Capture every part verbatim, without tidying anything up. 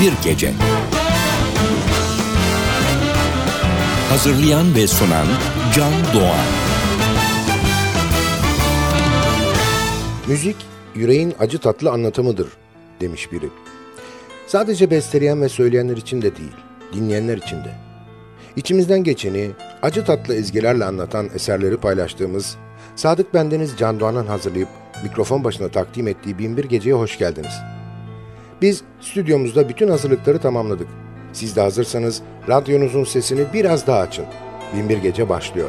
ten bir Gece. Hazırlayan ve sunan Can Doğan. Müzik, yüreğin acı tatlı anlatımıdır demiş biri. Sadece besteleyen ve söyleyenler için de değil, dinleyenler için de. İçimizden geçeni acı tatlı ezgilerle anlatan eserleri paylaştığımız Sadık Bendeniz Can Doğan'ın hazırlayıp mikrofon başına takdim ettiği bin bir Gece'ye hoş geldiniz. Biz stüdyomuzda bütün hazırlıkları tamamladık. Siz de hazırsanız radyonuzun sesini biraz daha açın. bin bir Gece başlıyor.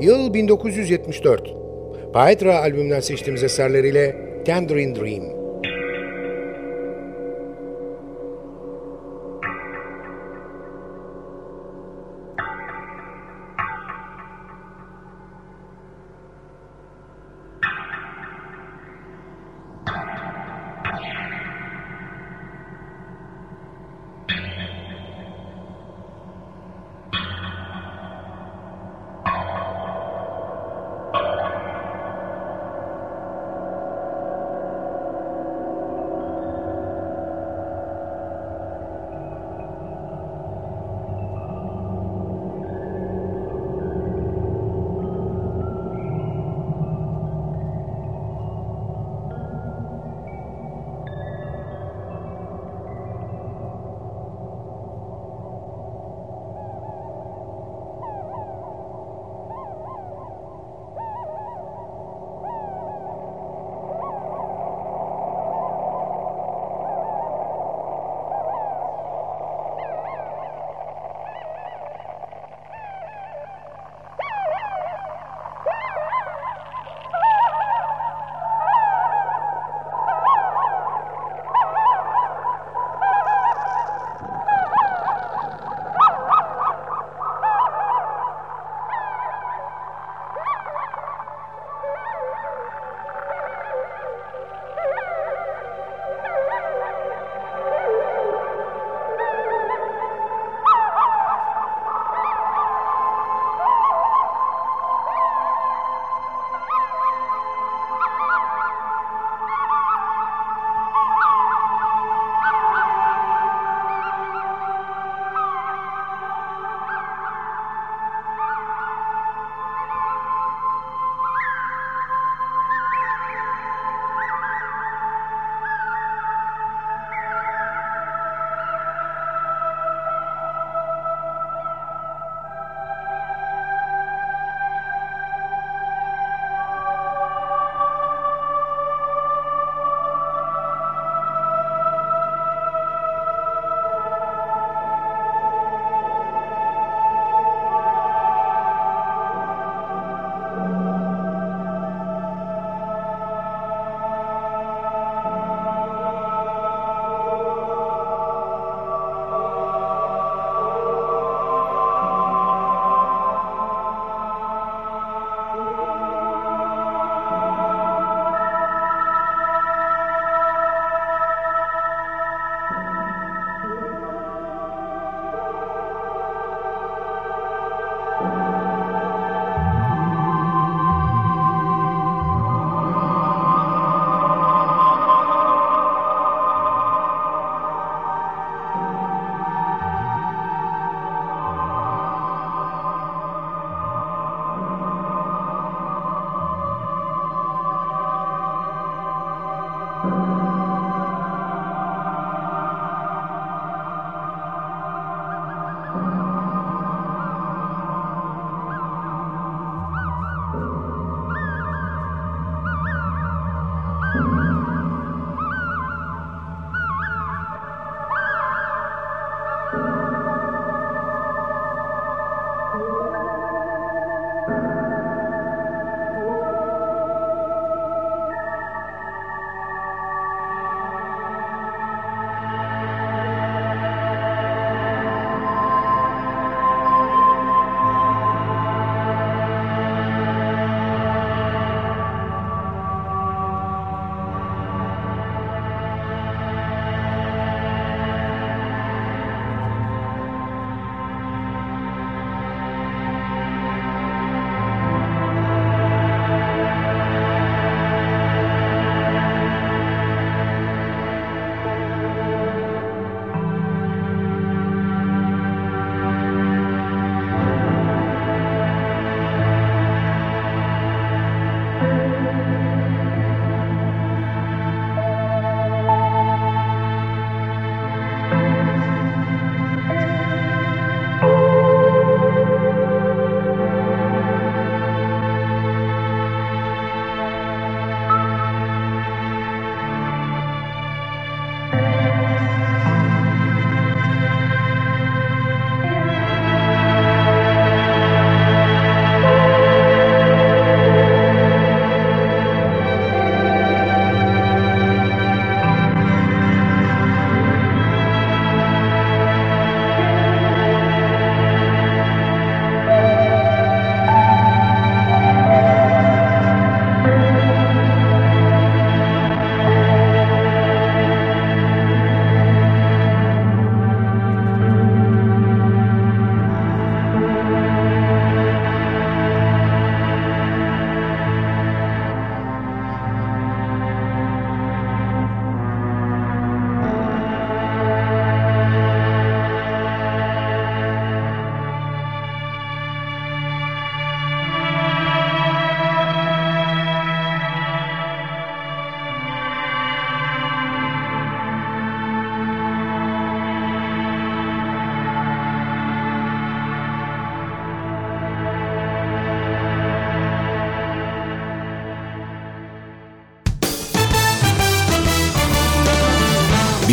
Yıl bin dokuz yüz yetmiş dört. Phaedra albümünden seçtiğimiz eserleriyle Tangerine Dream.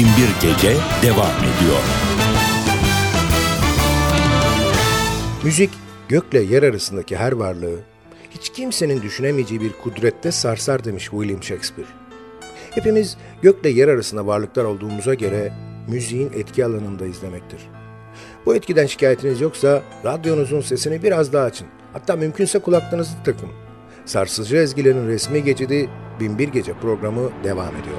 bin bir Gece devam ediyor. Müzik, gökle yer arasındaki her varlığı hiç kimsenin düşünemeyeceği bir kudrette sarsar demiş William Shakespeare. Hepimiz gökle yer arasında varlıklar olduğumuza göre müziğin etki alanındayız demektir. Bu etkiden şikayetiniz yoksa radyonuzun sesini biraz daha açın. Hatta mümkünse kulaklarınızı takın. Sarsıcı ezgilerin resmi geçidi bin bir Gece programı devam ediyor.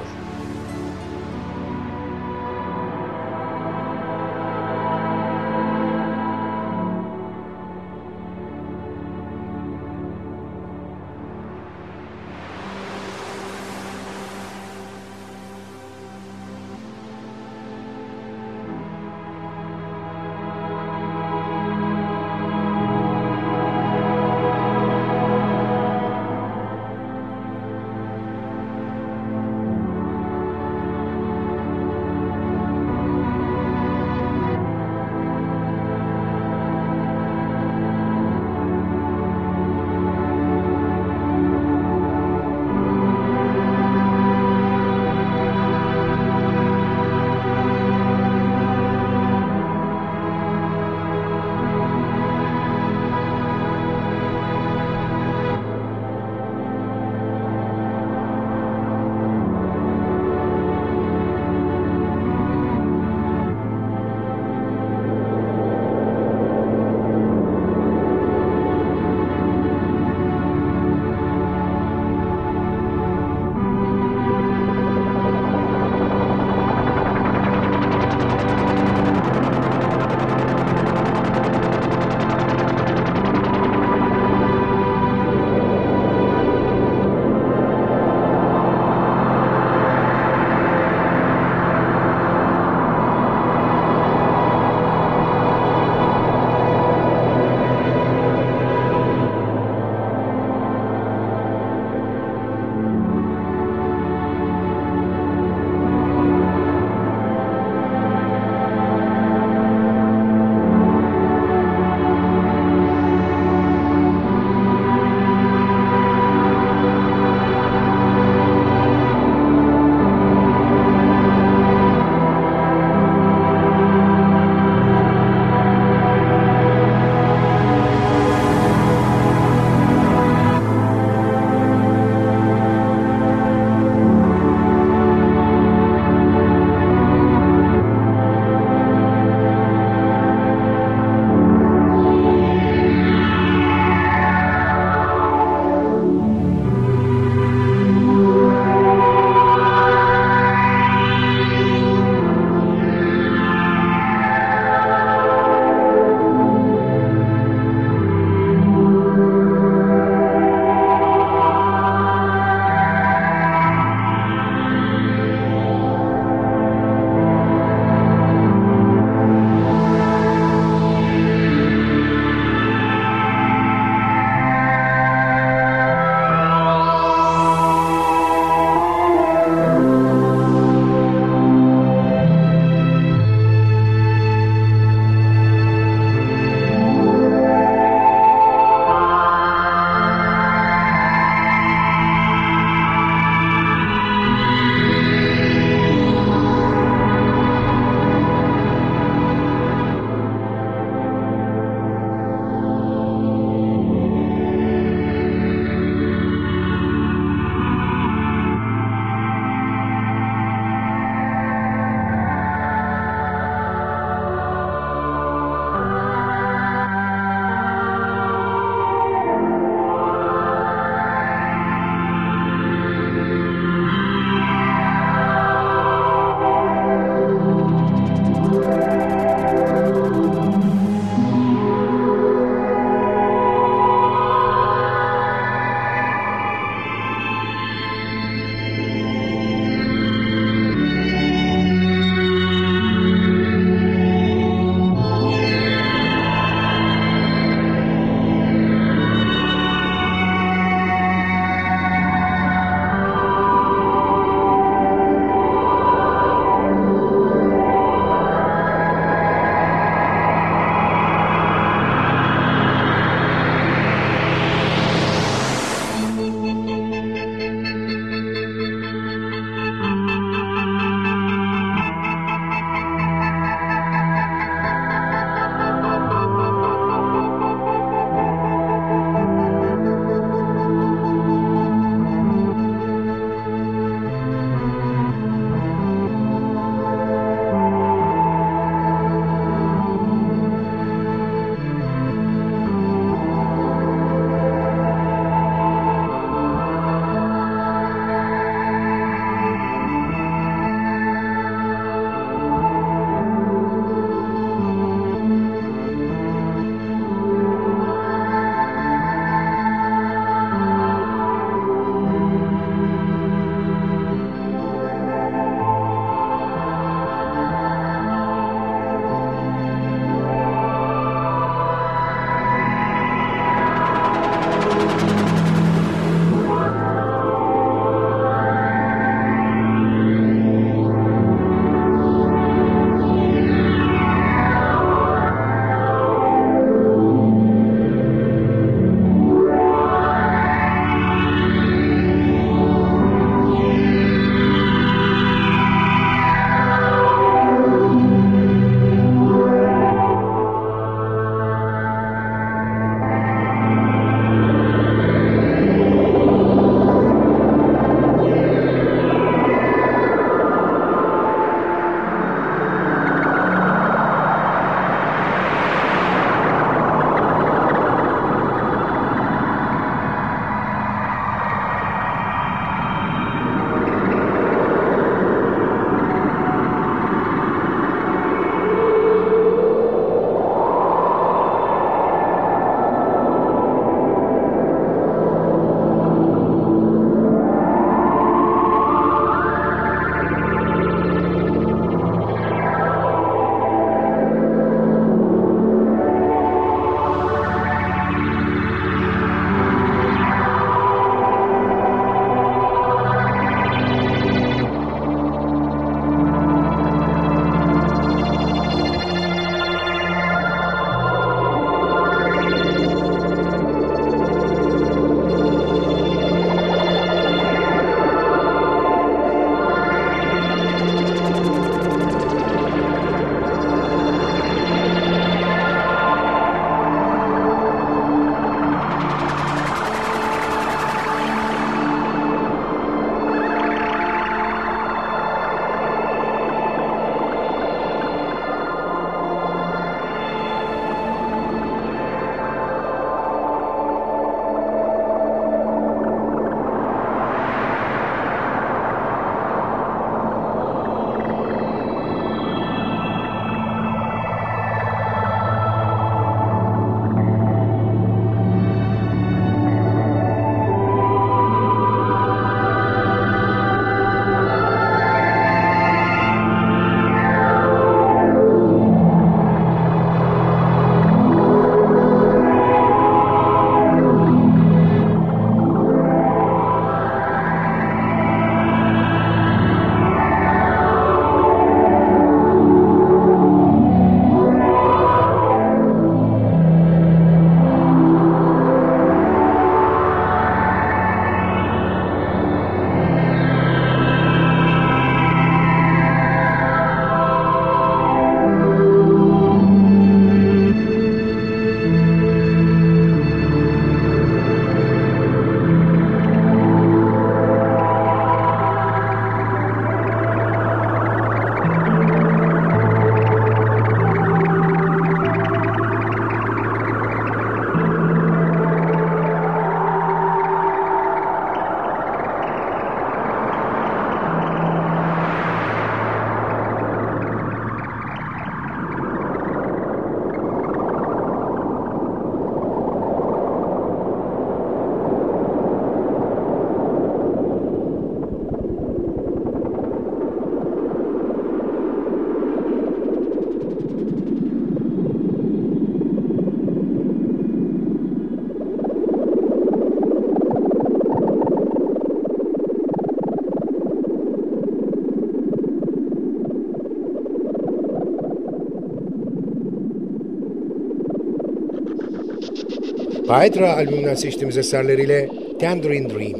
Phaedra albümünden seçtiğimiz eserleriyle Tangerine Dream.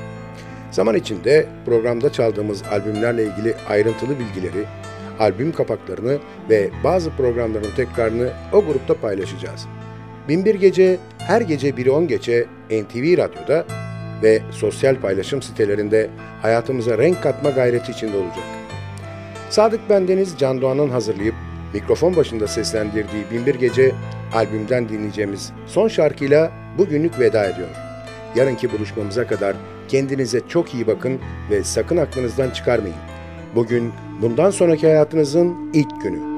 Zaman içinde programda çaldığımız albümlerle ilgili ayrıntılı bilgileri, albüm kapaklarını ve bazı programların tekrarını o grupta paylaşacağız. bin bir Gece her gece biri on geçe N T V Radyo'da ve sosyal paylaşım sitelerinde hayatımıza renk katma gayreti içinde olacak. Sadık Bendeniz Can Doğan'ın hazırlayıp mikrofon başında seslendirdiği bin bir Gece albümden dinleyeceğimiz son şarkıyla bugünlük veda ediyor. Yarınki buluşmamıza kadar kendinize çok iyi bakın ve sakın aklınızdan çıkarmayın. Bugün bundan sonraki hayatınızın ilk günü.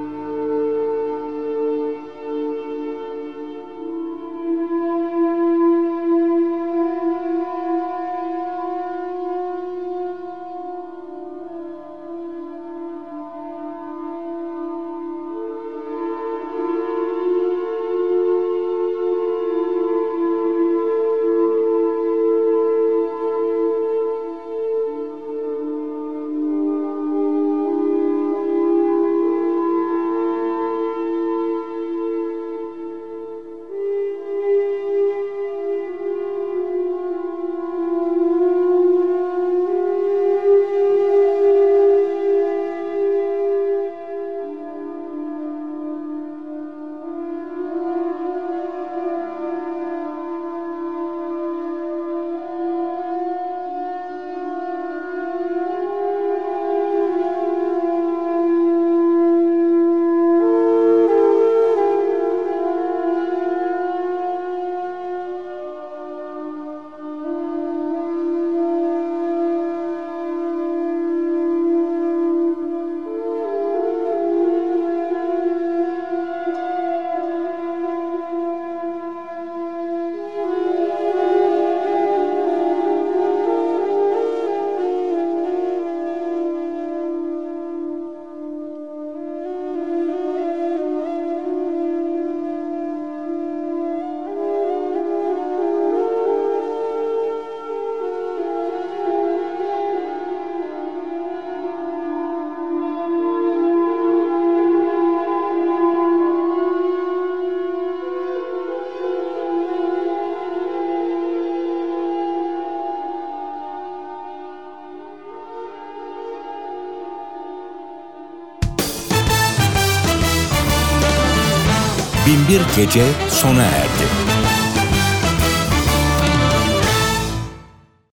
bin bir Gece sona erdi.